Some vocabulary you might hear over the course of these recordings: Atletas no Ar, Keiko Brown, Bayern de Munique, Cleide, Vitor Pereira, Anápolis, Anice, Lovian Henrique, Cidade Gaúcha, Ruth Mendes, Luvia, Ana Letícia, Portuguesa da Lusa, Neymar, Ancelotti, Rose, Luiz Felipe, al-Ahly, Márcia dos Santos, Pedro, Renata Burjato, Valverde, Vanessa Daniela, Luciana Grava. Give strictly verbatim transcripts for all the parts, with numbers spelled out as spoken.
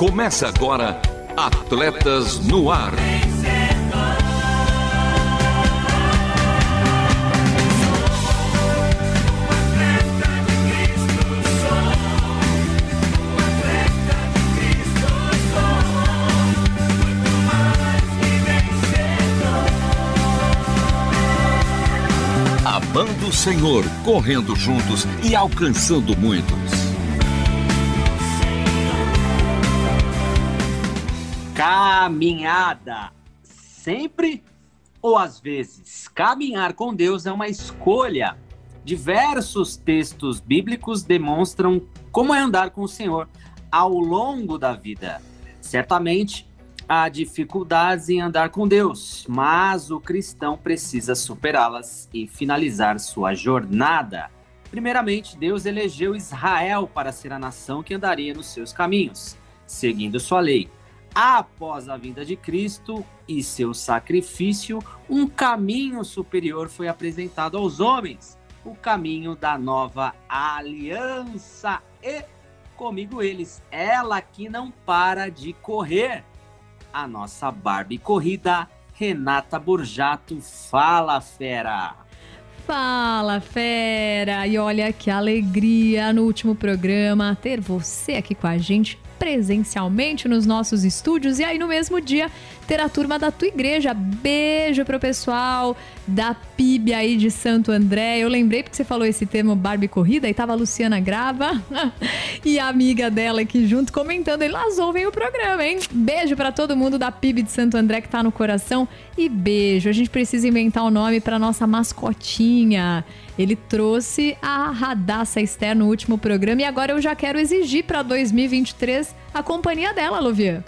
Começa agora Atletas no Ar. Amando o Senhor, correndo juntos e alcançando muitos. Caminhada. Sempre ou às vezes, caminhar com Deus é uma escolha. Diversos textos bíblicos demonstram como é andar com o Senhor ao longo da vida. Certamente há dificuldades em andar com Deus, mas o cristão precisa superá-las e finalizar sua jornada. Primeiramente, Deus elegeu Israel para ser a nação que andaria nos seus caminhos, seguindo sua lei. Após a vinda de Cristo e seu sacrifício, um caminho superior foi apresentado aos homens, o caminho da nova aliança. E comigo eles, ela que não para de correr. A nossa Barbie Corrida, Renata Burjato. Fala, fera! Fala, fera! E olha que alegria no último programa ter você aqui com a gente presencialmente nos nossos estúdios e aí no mesmo dia ter a turma da tua igreja. Beijo pro pessoal da P I B aí de Santo André. Eu lembrei porque você falou esse termo Barbie Corrida e tava a Luciana Grava e a amiga dela aqui junto comentando. Elas ouvem o programa, hein? Beijo pra todo mundo da P I B de Santo André que tá no coração e beijo. A gente precisa inventar o nome pra nossa mascotinha. Ele trouxe a Radaça Esther no último programa e agora eu já quero exigir para dois mil e vinte e três a companhia dela, Luvia.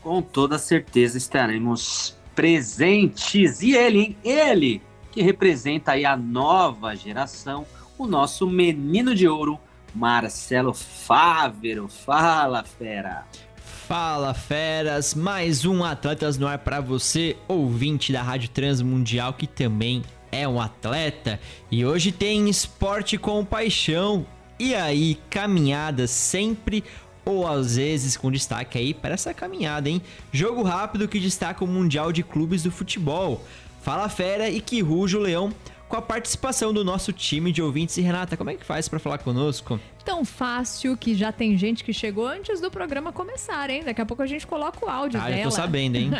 Com toda certeza estaremos presentes. E ele, hein? Ele que representa aí a nova geração, o nosso menino de ouro, Marcelo Fávero. Fala, fera! Fala, feras! Mais um Atletas no Ar para você, ouvinte da Rádio Transmundial, que também é um atleta, e hoje tem esporte com paixão, e aí caminhada sempre ou às vezes com destaque aí para essa caminhada, hein? Jogo rápido que destaca o Mundial de Clubes do Futebol. Fala fera e que ruge o leão com a participação do nosso time de ouvintes. E Renata, como é que faz para falar conosco? Tão fácil que já tem gente que chegou antes do programa começar, hein? Daqui a pouco a gente coloca o áudio ah, dela. Ah, já tô sabendo, hein?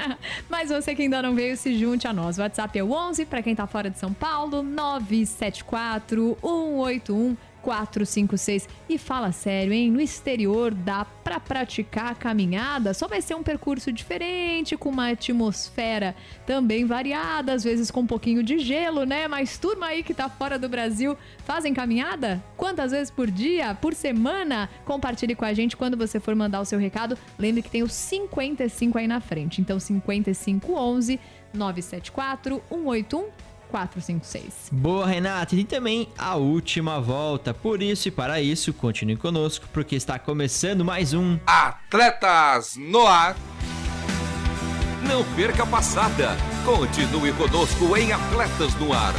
Mas você que ainda não veio, se junte a nós. O WhatsApp é o onze, para quem tá fora de São Paulo, nove sete quatro, um oito um, quatro cinco seis. E fala sério, hein? No exterior dá pra praticar a caminhada, só vai ser um percurso diferente, com uma atmosfera também variada, às vezes com um pouquinho de gelo, né? Mas turma aí que tá fora do Brasil, fazem caminhada? Quantas vezes por dia? Por semana, compartilhe com a gente quando você for mandar o seu recado. Lembre que tem o cinquenta e cinco aí na frente. Então, cinquenta e cinco, onze, nove sete quatro, um oito um, quatro cinco seis. Boa, Renata. E também a última volta. Por isso e para isso, continue conosco, porque está começando mais um Atletas no Ar. Não perca a passada. Continue conosco em Atletas no Ar.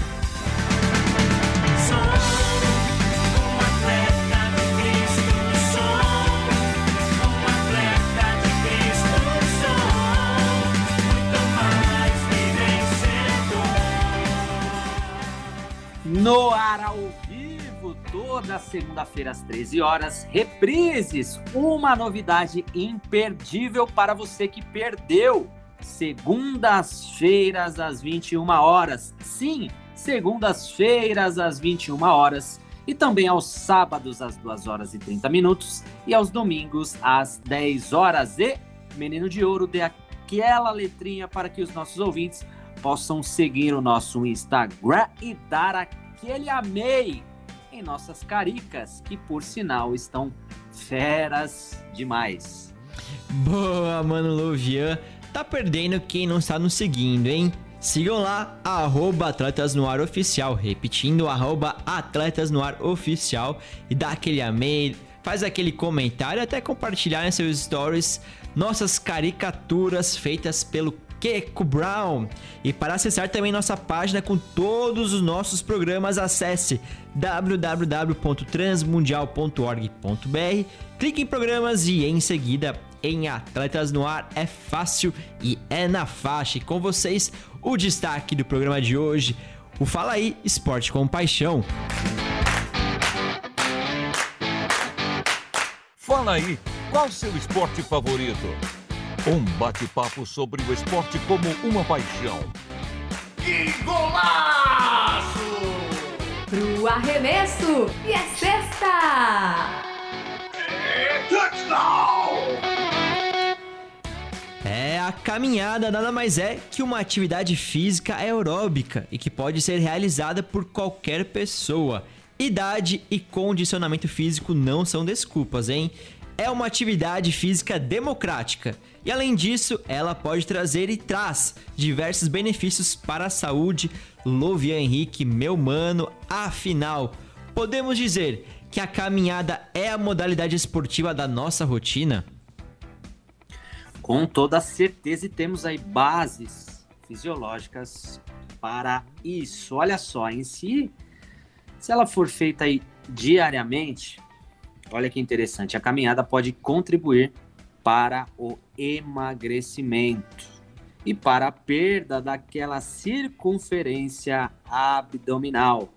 No ar ao vivo, toda segunda-feira às treze horas, reprises, uma novidade imperdível para você que perdeu. Segundas-feiras às vinte e uma horas, sim, segundas-feiras às vinte e uma horas e também aos sábados às duas horas e trinta minutos e aos domingos às dez horas. E Menino de Ouro, dê aquela letrinha para que os nossos ouvintes possam seguir o nosso Instagram e dar aquele amei em nossas caricas, que por sinal estão feras demais. Boa, mano, Lovian. Tá perdendo quem não está nos seguindo, hein? Sigam lá, arroba Atletas no Ar Oficial, repetindo, arroba Atletas no Ar Oficial, e dá aquele amei, faz aquele comentário, até compartilhar em seus stories nossas caricaturas feitas pelo Keiko Brown. E para acessar também nossa página com todos os nossos programas, acesse w w w ponto transmundial ponto org ponto b r, clique em programas e em seguida em Atletas no Ar é fácil e é na faixa. E com vocês, o destaque do programa de hoje, o Fala Aí Esporte com Paixão. Fala aí, qual seu esporte favorito? Um bate-papo sobre o esporte como uma paixão. Que golaço! Pro arremesso e é sexta! É touchdown! É, a caminhada nada mais é que uma atividade física aeróbica e que pode ser realizada por qualquer pessoa. Idade e condicionamento físico não são desculpas, hein? É uma atividade física democrática e, além disso, ela pode trazer e traz diversos benefícios para a saúde. Lovian Henrique, meu mano, afinal, podemos dizer que a caminhada é a modalidade esportiva da nossa rotina? Com toda certeza, e temos aí bases fisiológicas para isso. Olha só, em si, se ela for feita aí diariamente, olha que interessante, a caminhada pode contribuir para o emagrecimento e para a perda daquela circunferência abdominal,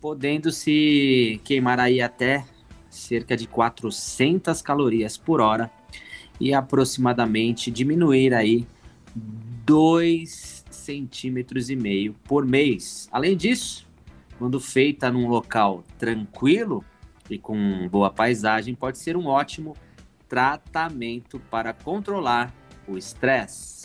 podendo-se queimar aí até cerca de quatrocentas calorias por hora e aproximadamente diminuir aí dois vírgula cinco centímetros por mês. Além disso, quando feita num local tranquilo e com boa paisagem, pode ser um ótimo tratamento para controlar o estresse.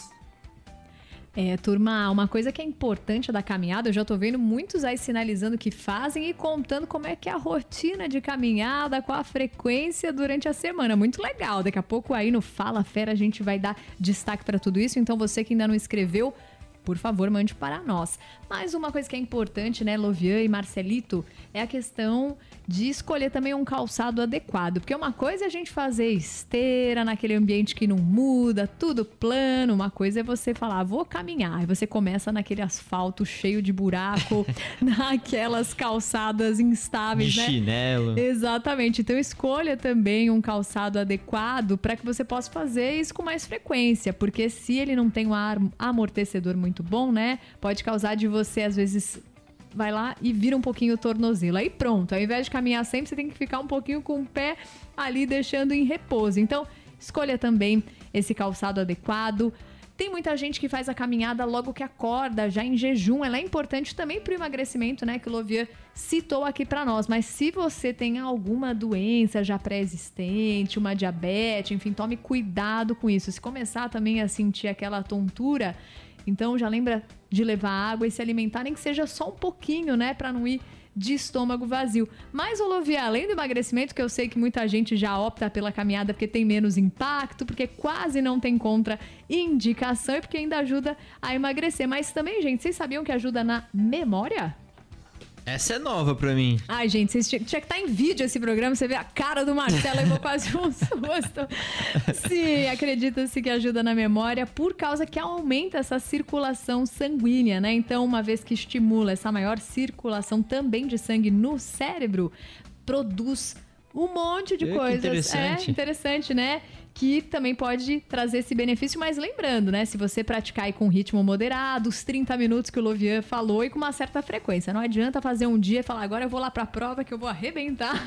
É, turma, uma coisa que é importante da caminhada, eu já tô vendo muitos aí sinalizando que fazem e contando como é que é a rotina de caminhada, qual a frequência durante a semana. Muito legal, daqui a pouco aí no Fala Fera a gente vai dar destaque para tudo isso, então você que ainda não escreveu, por favor, mande para nós. Mas uma coisa que é importante, né, Lovian e Marcelito, é a questão de escolher também um calçado adequado. Porque uma coisa é a gente fazer esteira naquele ambiente que não muda, tudo plano. Uma coisa é você falar, vou caminhar. E você começa naquele asfalto cheio de buraco, naquelas calçadas instáveis, de né? Chinelo. Exatamente. Então, escolha também um calçado adequado para que você possa fazer isso com mais frequência. Porque se ele não tem um amortecedor muito muito bom, né? Pode causar de você, às vezes, vai lá e vira um pouquinho o tornozelo. Aí pronto, ao invés de caminhar sempre, você tem que ficar um pouquinho com o pé ali, deixando em repouso. Então, escolha também esse calçado adequado. Tem muita gente que faz a caminhada logo que acorda, já em jejum. Ela é importante também para o emagrecimento, né? Que o Lovian citou aqui para nós. Mas se você tem alguma doença já pré-existente, uma diabetes, enfim, tome cuidado com isso. Se começar também a sentir aquela tontura, então já lembra de levar água e se alimentar, nem que seja só um pouquinho, né? Para não ir de estômago vazio. Mas, Olivia, além do emagrecimento, que eu sei que muita gente já opta pela caminhada porque tem menos impacto, porque quase não tem contraindicação e porque ainda ajuda a emagrecer. Mas também, gente, vocês sabiam que ajuda na memória? Essa é nova pra mim. Ai, gente, vocês tinha, tinha que estar em vídeo esse programa, você vê a cara do Marcelo, eu vou quase um susto. Sim, acredita-se que ajuda na memória por causa que aumenta essa circulação sanguínea, né? Então, uma vez que estimula essa maior circulação também de sangue no cérebro, produz um monte de é, coisas. Que interessante. É interessante, né? Que também pode trazer esse benefício, mas lembrando, né, se você praticar aí com ritmo moderado, os trinta minutos que o Lovian falou e com uma certa frequência, não adianta fazer um dia e falar, agora eu vou lá pra prova que eu vou arrebentar.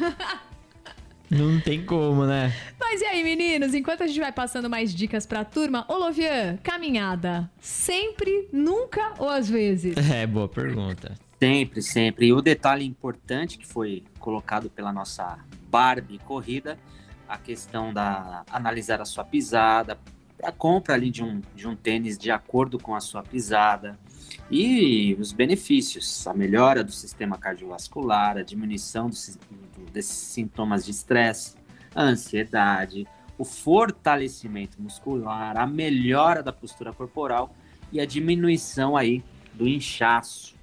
Não tem como, né? Mas e aí, meninos, enquanto a gente vai passando mais dicas pra turma, ô Lovian, caminhada, sempre, nunca ou às vezes? É, boa pergunta. Sempre, sempre. E o detalhe importante que foi colocado pela nossa Barbie Corrida, a questão da analisar a sua pisada, a compra ali de um, de um tênis de acordo com a sua pisada e os benefícios, a melhora do sistema cardiovascular, a diminuição do, do, desses sintomas de estresse, a ansiedade, o fortalecimento muscular, a melhora da postura corporal e a diminuição aí do inchaço.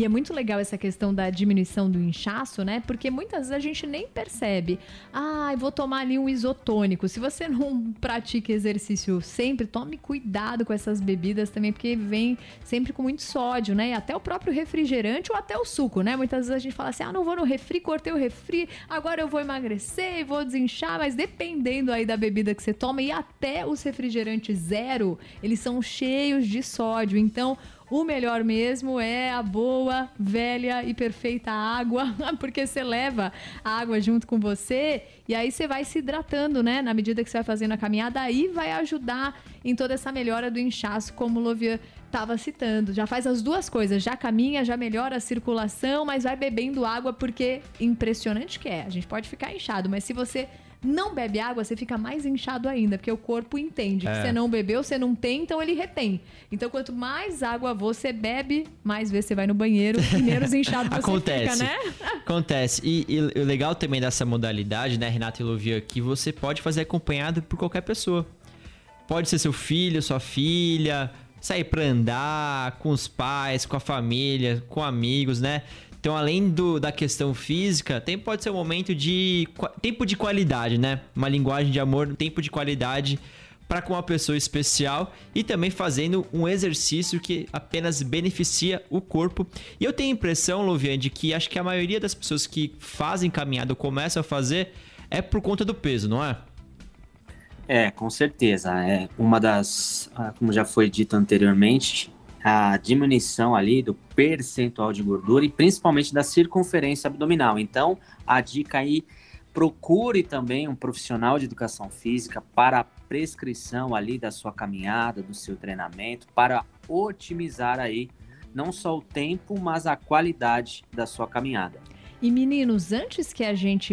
E é muito legal essa questão da diminuição do inchaço, né? Porque muitas vezes a gente nem percebe. Ah, eu vou tomar ali um isotônico. Se você não pratica exercício sempre, tome cuidado com essas bebidas também, porque vem sempre com muito sódio, né? E até o próprio refrigerante ou até o suco, né? Muitas vezes a gente fala assim, ah, não vou no refri, cortei o refri, agora eu vou emagrecer, vou desinchar, mas dependendo aí da bebida que você toma e até os refrigerantes zero, eles são cheios de sódio, então... O melhor mesmo é a boa, velha e perfeita água, porque você leva a água junto com você e aí você vai se hidratando, né? Na medida que você vai fazendo a caminhada, aí vai ajudar em toda essa melhora do inchaço, como o Lovian estava citando. Já faz as duas coisas, já caminha, já melhora a circulação, mas vai bebendo água, porque impressionante que é. A gente pode ficar inchado, mas se você... não bebe água, você fica mais inchado ainda, porque o corpo entende que é. Você não bebeu, você não tem, então ele retém. Então, quanto mais água você bebe, mais vezes você vai no banheiro, menos inchado você acontece, fica, né? Acontece. E, e o legal também dessa modalidade, né, Renata e Luvia, que você pode fazer acompanhado por qualquer pessoa. Pode ser seu filho, sua filha, sair pra andar, com os pais, com a família, com amigos, né? Então, além do, da questão física, tem, pode ser um momento de... tempo de qualidade, né? Uma linguagem de amor, tempo de qualidade para com uma pessoa especial e também fazendo um exercício que apenas beneficia o corpo. E eu tenho a impressão, Lovian, de que acho que a maioria das pessoas que fazem caminhada ou começam a fazer é por conta do peso, não é? É, com certeza. É uma das... como já foi dito anteriormente... a diminuição ali do percentual de gordura e principalmente da circunferência abdominal. Então, a dica aí, procure também um profissional de educação física para a prescrição ali da sua caminhada, do seu treinamento, para otimizar aí não só o tempo, mas a qualidade da sua caminhada. E meninos, antes que a gente...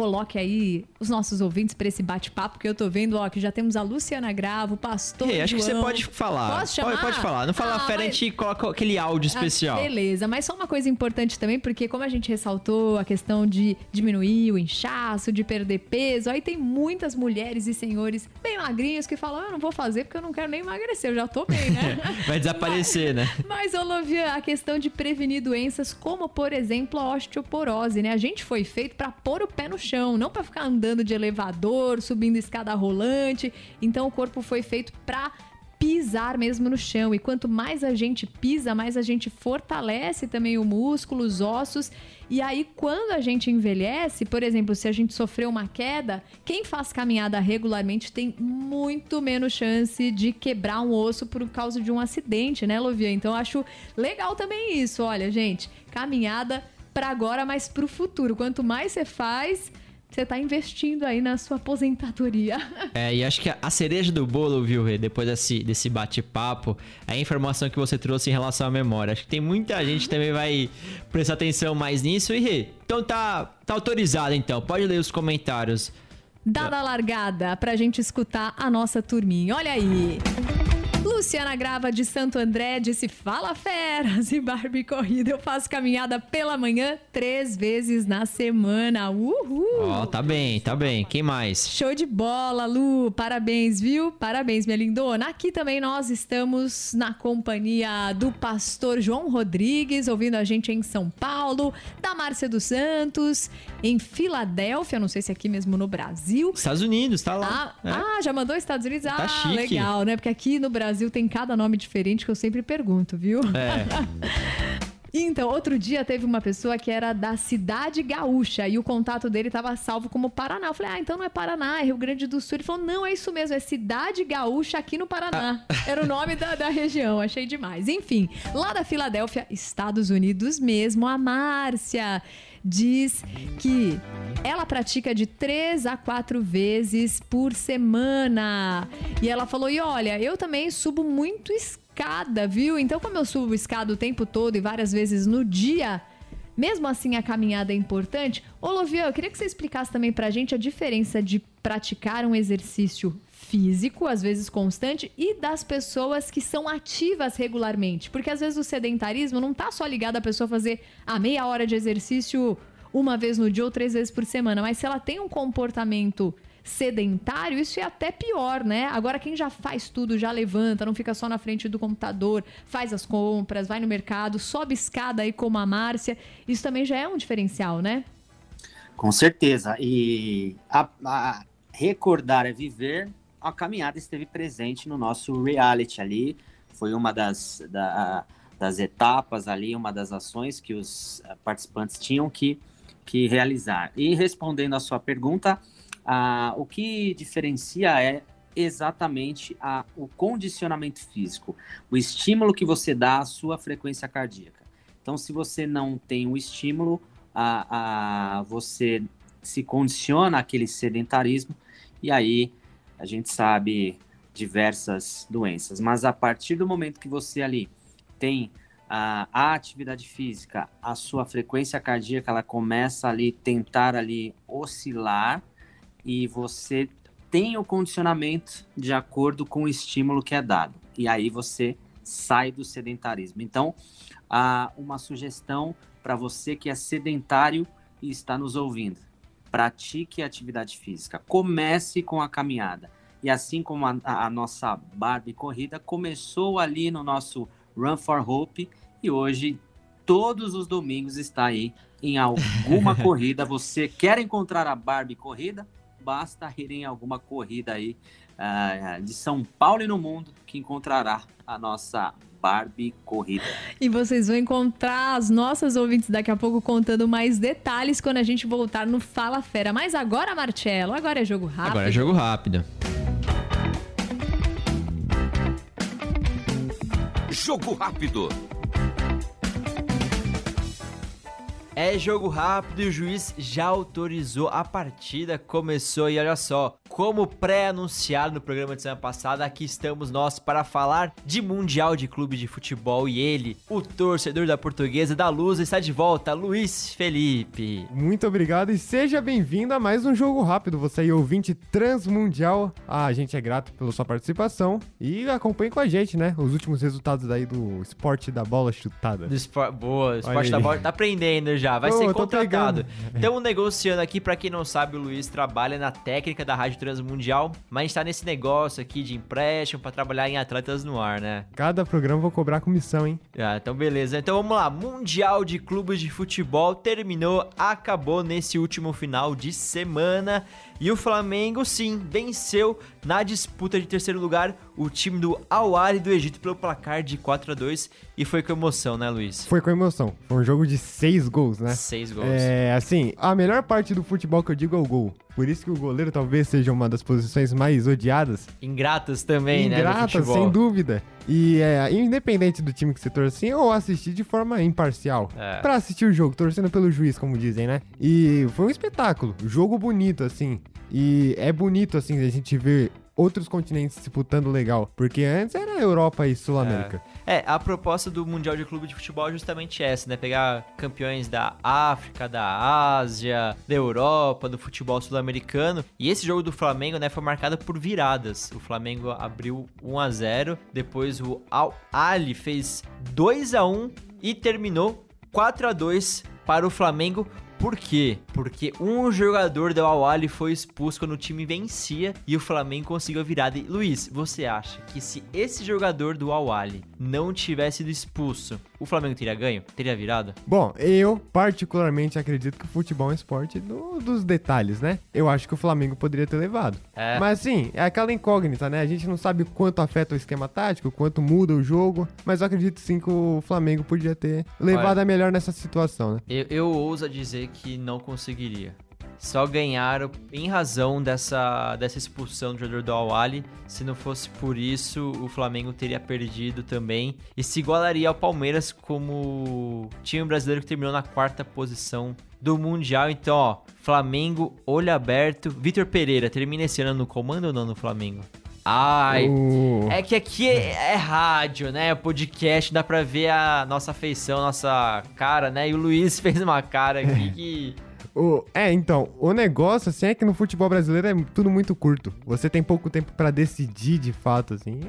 coloque aí os nossos ouvintes para esse bate-papo, que eu tô vendo, ó, que já temos a Luciana Grava, o Pastor João. Hey, acho que você pode falar. Posso chamar? Pode, pode falar. Não fala ah, fera, mas... a gente coloca aquele áudio especial. Ah, beleza, mas só uma coisa importante também, porque como a gente ressaltou a questão de diminuir o inchaço, de perder peso, aí tem muitas mulheres e senhores bem magrinhos que falam, eu não vou fazer porque eu não quero nem emagrecer, eu já tô bem, né? Vai desaparecer, mas, né? Mas, ô Lovian, a questão de prevenir doenças como, por exemplo, a osteoporose, né? A gente foi feito para pôr o pé no chão. Chão, não para ficar andando de elevador, subindo escada rolante. Então o corpo foi feito para pisar mesmo no chão. E quanto mais a gente pisa, mais a gente fortalece também o músculo, os ossos. E aí quando a gente envelhece, por exemplo, se a gente sofreu uma queda, quem faz caminhada regularmente tem muito menos chance de quebrar um osso por causa de um acidente, né, Lovian? Então eu acho legal também isso. Olha, gente, caminhada... para agora, mas para o futuro. Quanto mais você faz, você tá investindo aí na sua aposentadoria. É, e acho que a cereja do bolo, viu, Rê? Depois desse, desse bate-papo, a informação que você trouxe em relação à memória. Acho que tem muita gente que também vai prestar atenção mais nisso. E, Rê, então tá, tá autorizado, então. Pode ler os comentários. Dada a largada pra gente escutar a nossa turminha. Olha aí! Luciana Grava de Santo André disse, fala feras e Barbie Corrida, eu faço caminhada pela manhã três vezes na semana, uhul! Ó, oh, tá bem, tá bem, quem mais? Show de bola, Lu, parabéns, viu? Parabéns, minha lindona. Aqui também nós estamos na companhia do Pastor João Rodrigues, ouvindo a gente em São Paulo, da Márcia dos Santos, em Filadélfia, não sei se é aqui mesmo no Brasil. Estados Unidos, tá lá. Ah, é. ah já mandou Estados Unidos? Tá ah, chique. Legal, né? Porque aqui no Brasil... Brasil tem cada nome diferente que eu sempre pergunto, viu? É. Então, outro dia teve uma pessoa que era da Cidade Gaúcha e o contato dele estava salvo como Paraná. Eu falei, ah, então não é Paraná, é Rio Grande do Sul. Ele falou, não, é isso mesmo, é Cidade Gaúcha aqui no Paraná. Ah. Era o nome da, da região, achei demais. Enfim, lá da Filadélfia, Estados Unidos mesmo, a Márcia diz que ela pratica de três a quatro vezes por semana. E ela falou, e olha, eu também subo muito escada. Escada, viu? Então, como eu subo escada o tempo todo e várias vezes no dia, mesmo assim a caminhada é importante. Ô, Lovian, eu queria que você explicasse também pra gente a diferença de praticar um exercício físico, às vezes constante, e das pessoas que são ativas regularmente. Porque às vezes o sedentarismo não tá só ligado à pessoa fazer a meia hora de exercício uma vez no dia ou três vezes por semana, mas se ela tem um comportamento sedentário, isso é até pior, né? Agora, quem já faz tudo, já levanta, não fica só na frente do computador, faz as compras, vai no mercado, sobe escada aí como a Márcia, isso também já é um diferencial, né? Com certeza. E a, a recordar é viver, a caminhada esteve presente no nosso reality ali, foi uma das, da, das etapas ali, uma das ações que os participantes tinham que, que realizar. E respondendo a sua pergunta, ah, o que diferencia é exatamente a, o condicionamento físico, o estímulo que você dá à sua frequência cardíaca. Então, se você não tem o estímulo, a, a, você se condiciona àquele sedentarismo e aí a gente sabe diversas doenças. Mas a partir do momento que você ali tem a, a atividade física, a sua frequência cardíaca, ela começa ali tentar ali oscilar, e você tem o condicionamento de acordo com o estímulo que é dado. E aí você sai do sedentarismo. Então, há uma sugestão para você que é sedentário e está nos ouvindo. Pratique atividade física. Comece com a caminhada. E assim como a, a nossa Barbie Corrida começou ali no nosso Run for Hope, e hoje, todos os domingos, está aí em alguma corrida. Você quer encontrar a Barbie Corrida? Basta ir em alguma corrida aí uh, de São Paulo e no mundo que encontrará a nossa Barbie Corrida. E vocês vão encontrar as nossas ouvintes daqui a pouco contando mais detalhes quando a gente voltar no Fala Fera. Mas agora, Marcelo, agora é jogo rápido. Agora é jogo rápido. Jogo rápido. É jogo rápido e o juiz já autorizou a partida, começou e olha só, como pré-anunciado no programa de semana passada, aqui estamos nós para falar de Mundial de Clube de Futebol e ele, o torcedor da Portuguesa da Lusa, está de volta, Luiz Felipe. Muito obrigado e seja bem-vindo a mais um jogo rápido, você aí ouvinte Transmundial, a gente é grato pela sua participação e acompanhe com a gente, né, os últimos resultados aí do esporte da bola chutada. Do espor... Boa, o esporte da bola tá aprendendo já. Vai oh, ser contratado. Estamos negociando aqui, pra quem não sabe, o Luiz trabalha na técnica da Rádio Transmundial, mas a gente tá nesse negócio aqui de empréstimo pra trabalhar em Atletas no Ar, né? Cada programa eu vou cobrar comissão, hein? Ah, então beleza. Então vamos lá. Mundial de Clubes de Futebol terminou, acabou nesse último final de semana. E o Flamengo, sim, venceu na disputa de terceiro lugar o time do Al-Ahly do Egito pelo placar de quatro a dois. E foi com emoção, né, Luiz? Foi com emoção. Foi um jogo de seis gols, né? Seis gols. É, assim, a melhor parte do futebol que eu digo é o gol. Por isso que o goleiro talvez seja uma das posições mais odiadas. Ingratas também, Ingratas, né? Ingratas, sem dúvida. E é independente do time que você torcer ou assistir de forma imparcial. É. Pra assistir o jogo, torcendo pelo juiz, como dizem, né? E foi um espetáculo. Jogo bonito, assim. E é bonito, assim, a gente ver outros continentes disputando legal, porque antes era Europa e Sul-América. É. é, a proposta do Mundial de Clube de Futebol é justamente essa, né? Pegar campeões da África, da Ásia, da Europa, do futebol sul-americano. E esse jogo do Flamengo, né, foi marcado por viradas. O Flamengo abriu um a zero, depois o Al-Ahly fez dois a um e terminou quatro a dois para o Flamengo. Por quê? Porque um jogador do Al-Ahly foi expulso quando o time vencia e o Flamengo conseguiu a virada. E, Luiz, você acha que se esse jogador do Al-Ahly não tivesse sido expulso, o Flamengo teria ganho? Teria virado? Bom, eu particularmente acredito que o futebol é um esporte do, dos detalhes, né? Eu acho que o Flamengo poderia ter levado. É. Mas, sim, é aquela incógnita, né? A gente não sabe quanto afeta o esquema tático, quanto muda o jogo, mas eu acredito, sim, que o Flamengo poderia ter levado Olha, a melhor nessa situação, né? Eu, eu ouso dizer que não conseguiria. Só ganharam em razão dessa, dessa expulsão do jogador do Al-Ahly. Se não fosse por isso, o Flamengo teria perdido também e se igualaria ao Palmeiras como time brasileiro que terminou na quarta posição do Mundial. Então, ó, Flamengo, olho aberto. Vitor Pereira, termina esse ano no comando ou não no Flamengo? Ai, uh. é que aqui é, é rádio, né? É podcast, dá pra ver a nossa feição, nossa cara, né? E o Luiz fez uma cara aqui que... O, é, então, o negócio, assim, é que no futebol brasileiro é tudo muito curto. Você tem pouco tempo pra decidir, de fato, assim,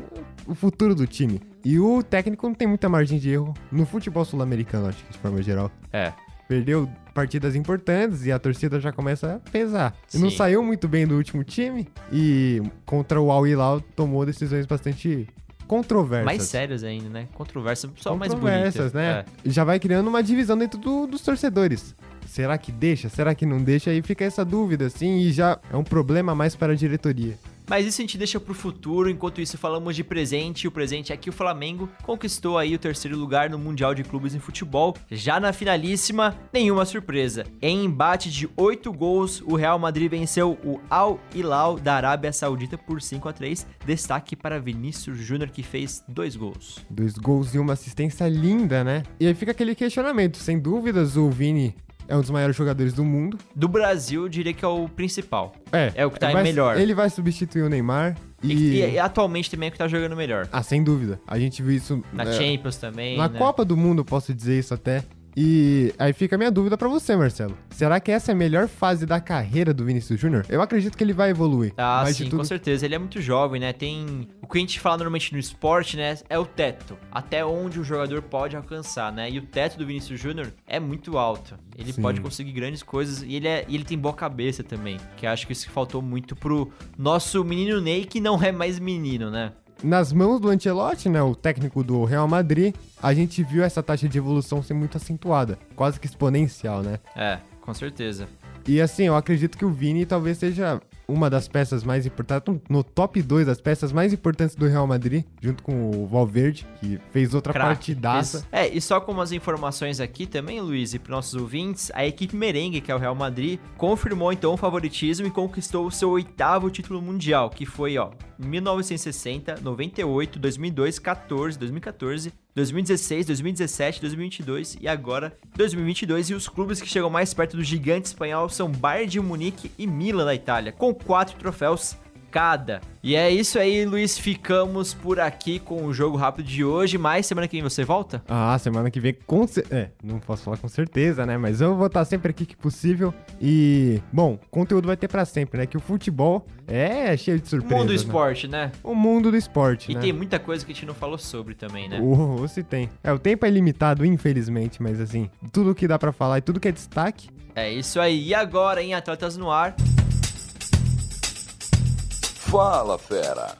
o futuro do time. E o técnico não tem muita margem de erro no futebol sul-americano, acho que de forma geral. É. perdeu partidas importantes e a torcida já começa a pesar. Sim. Não saiu muito bem do último time e contra o Al Hilal tomou decisões bastante controversas. Mais sérias ainda, né? Controversas, só mais bonitas, né? É. Já vai criando uma divisão dentro do, dos torcedores. Será que deixa? Será que não deixa? Aí fica essa dúvida, assim, e já é um problema mais para a diretoria. Mas isso a gente deixa pro futuro. Enquanto isso, falamos de presente. O presente é que o Flamengo conquistou aí o terceiro lugar no Mundial de Clubes em Futebol. Já na finalíssima, nenhuma surpresa. Em embate de oito gols, o Real Madrid venceu o Al Hilal da Arábia Saudita por cinco a três. Destaque para Vinícius Júnior, que fez dois gols. Dois gols e uma assistência linda, né? E aí fica aquele questionamento. Sem dúvidas, o Vini é um dos maiores jogadores do mundo. Do Brasil, eu diria que é o principal. É. É o que tá vai, melhor. Ele vai substituir o Neymar. E... E, e atualmente também é o que tá jogando melhor. Ah, sem dúvida. A gente viu isso... Na é, Champions também, Na né? Copa do Mundo, eu posso dizer isso até. E aí fica a minha dúvida pra você, Marcelo. Será que essa é a melhor fase da carreira do Vinícius Júnior? Eu acredito que ele vai evoluir. Ah, sim, tudo... com certeza. Ele é muito jovem, né? Tem... O que a gente fala normalmente no esporte, né? É o teto. Até onde o jogador pode alcançar, né? E o teto do Vinícius Júnior é muito alto. Ele sim. pode conseguir grandes coisas. E ele, é... ele tem boa cabeça também. Que acho que isso faltou muito pro nosso menino Ney, que não é mais menino, né? Nas mãos do Ancelotti, né, o técnico do Real Madrid, a gente viu essa taxa de evolução ser muito acentuada, quase que exponencial, né? É, com certeza. E assim, eu acredito que o Vini talvez seja uma das peças mais importantes, no top dois das peças mais importantes do Real Madrid, junto com o Valverde, que fez outra Crack, partidaça. Isso. É, e só com umas informações aqui também, Luiz, e para nossos ouvintes, a equipe merengue, que é o Real Madrid, confirmou então o favoritismo e conquistou o seu oitavo título mundial, que foi, ó, mil novecentos e sessenta, noventa e oito, dois mil e dois, quatorze, dois mil e catorze, dois mil e dezesseis, dois mil e dezessete, dois mil e vinte e dois e agora dois mil e vinte e dois. E os clubes que chegam mais perto do gigante espanhol são Bayern de Munique e Milan da Itália, com quatro troféus cada. E é isso aí, Luiz. Ficamos por aqui com o Jogo Rápido de hoje, mas semana que vem você volta? Ah, semana que vem com certeza. É, não posso falar com certeza, né? Mas eu vou estar sempre aqui que possível. E, bom, conteúdo vai ter pra sempre, né? Que o futebol é cheio de surpresas. O mundo do esporte, né? né? O mundo do esporte, e né? E tem muita coisa que a gente não falou sobre também, né? Oh, se tem. É, o tempo é limitado, infelizmente, mas assim, tudo que dá pra falar e tudo que é destaque. É isso aí. E agora, em Atletas no Ar... Fala, fera!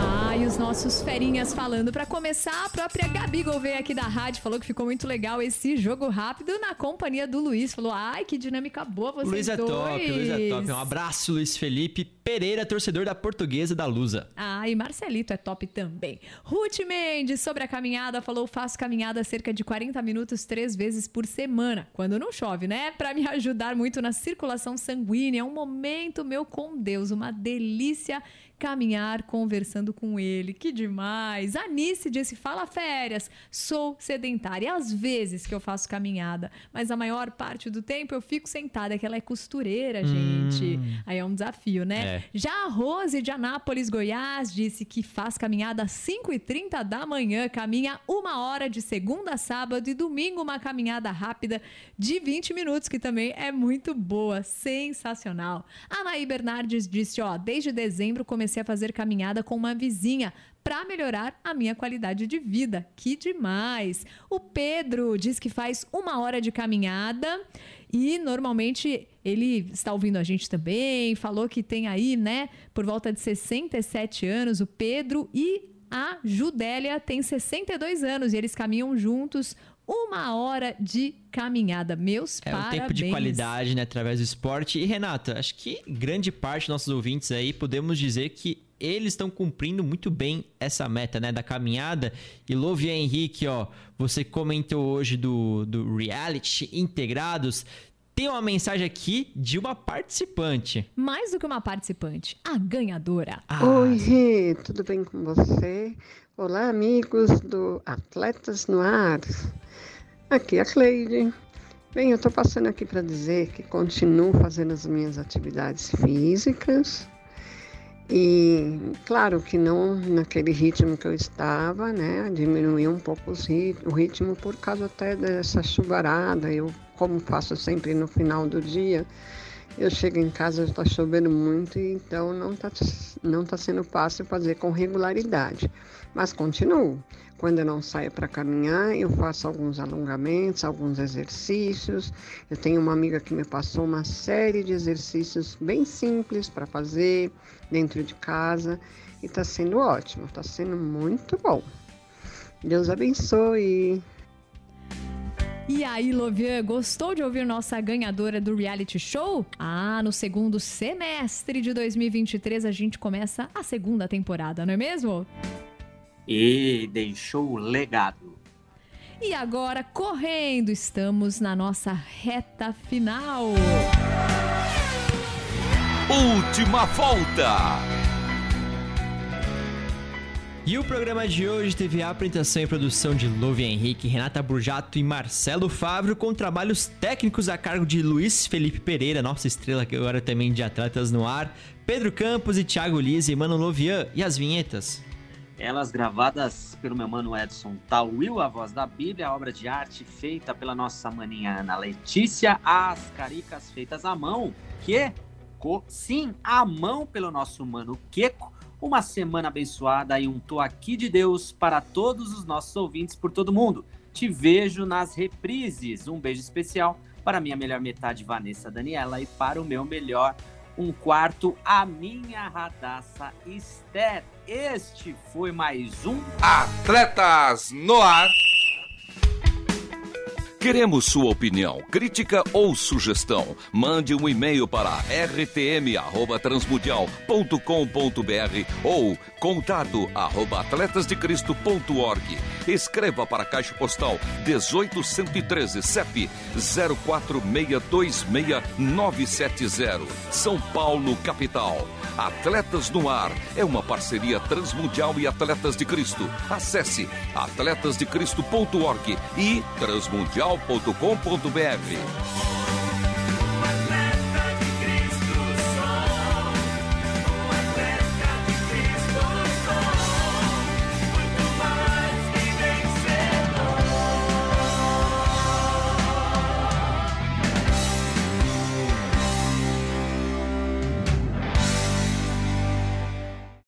Ah, e os nossos ferinhas falando. Para começar, a própria Gabi Gouveia aqui da rádio falou que ficou muito legal esse jogo rápido na companhia do Luiz. Falou, ai, que dinâmica boa vocês Luiz dois. Luiz é top, Luiz é top. Um abraço, Luiz Felipe Pereira, torcedor da Portuguesa da Lusa. Ah, e Marcelito é top também. Ruth Mendes, sobre a caminhada, falou, faço caminhada cerca de quarenta minutos três vezes por semana, quando não chove, né? Para me ajudar muito na circulação sanguínea. É um momento meu com Deus, uma delícia caminhar conversando com ele, que demais. A Anice disse, fala férias, sou sedentária, às vezes que eu faço caminhada, mas a maior parte do tempo eu fico sentada, que ela é costureira, gente, hum. aí é um desafio, né? É. Já a Rose de Anápolis, Goiás, disse que faz caminhada às cinco e trinta da manhã, caminha uma hora de segunda a sábado e domingo uma caminhada rápida de vinte minutos, que também é muito boa, sensacional. A Naí Bernardes disse, ó, desde dezembro comecei Comecei a fazer caminhada com uma vizinha para melhorar a minha qualidade de vida. Que demais! O Pedro diz que faz uma hora de caminhada e normalmente ele está ouvindo a gente também. Falou que tem aí, né, por volta de sessenta e sete anos, o Pedro, e a Judélia tem sessenta e dois anos e eles caminham juntos. Uma hora de caminhada, meus é, parabéns. É um tempo de qualidade, né, através do esporte. E, Renata, acho que grande parte dos nossos ouvintes aí, podemos dizer que eles estão cumprindo muito bem essa meta, né, da caminhada. E, Lovian Henrique, ó, você comentou hoje do, do reality integrados. Tem uma mensagem aqui de uma participante. Mais do que uma participante, a ganhadora. Ah. Oi, Rê, tudo bem com você? Olá, amigos do Atletas no Ar. Aqui é a Cleide. Bem, eu estou passando aqui para dizer que continuo fazendo as minhas atividades físicas. E claro que não naquele ritmo que eu estava, né? Diminuiu um pouco os rit- o ritmo por causa até dessa chuvarada. Eu, como faço sempre no final do dia, Eu chego em casa, está chovendo muito, então não está não tá sendo fácil fazer com regularidade. Mas continuo. Quando eu não saio para caminhar, eu faço alguns alongamentos, alguns exercícios. Eu tenho uma amiga que me passou uma série de exercícios bem simples para fazer dentro de casa. E está sendo ótimo, está sendo muito bom. Deus abençoe! E aí, Lovian, gostou de ouvir nossa ganhadora do reality show? Ah, no segundo semestre de dois mil e vinte e três a gente começa a segunda temporada, não é mesmo? E deixou o legado. E agora, correndo, estamos na nossa reta final. Última volta! E o programa de hoje teve a apresentação e produção de Lovian Henrique, Renata Burjato e Marcelo Fávero, com trabalhos técnicos a cargo de Luiz Felipe Pereira, nossa estrela que agora também de Atletas no Ar, Pedro Campos e Thiago Lise, e mano Lovian. E as vinhetas? Elas gravadas pelo meu mano Edson Tauil, a voz da Bíblia, a obra de arte feita pela nossa maninha Ana Letícia, as caricas feitas à mão, que? Co- Sim, à mão pelo nosso mano Keiko. Uma semana abençoada e um Tô Aqui de Deus para todos os nossos ouvintes por todo mundo. Te vejo nas reprises. Um beijo especial para minha melhor metade, Vanessa Daniela, e para o meu melhor, um quarto, a minha Radaça Esther. Este foi mais um Atletas no Ar. Queremos sua opinião, crítica ou sugestão. Mande um e-mail para r t m arroba transmundial ponto com ponto b r ou contato arroba atletas de cristo ponto org. Escreva para a Caixa Postal dezoito cento e treze, C E P zero quatro seis dois seis nove sete zero, São Paulo, capital. Atletas no Ar é uma parceria Transmundial e Atletas de Cristo. Acesse atletas de cristo ponto org e transmundial ponto com ponto b r.